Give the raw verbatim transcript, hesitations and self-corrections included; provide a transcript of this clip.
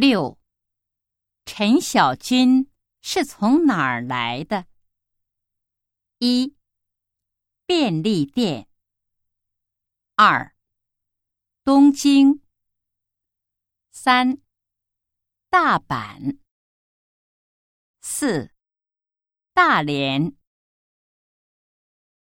六、陈小军是从哪儿来的？一、便利店。二、东京。三、大阪。四、大连。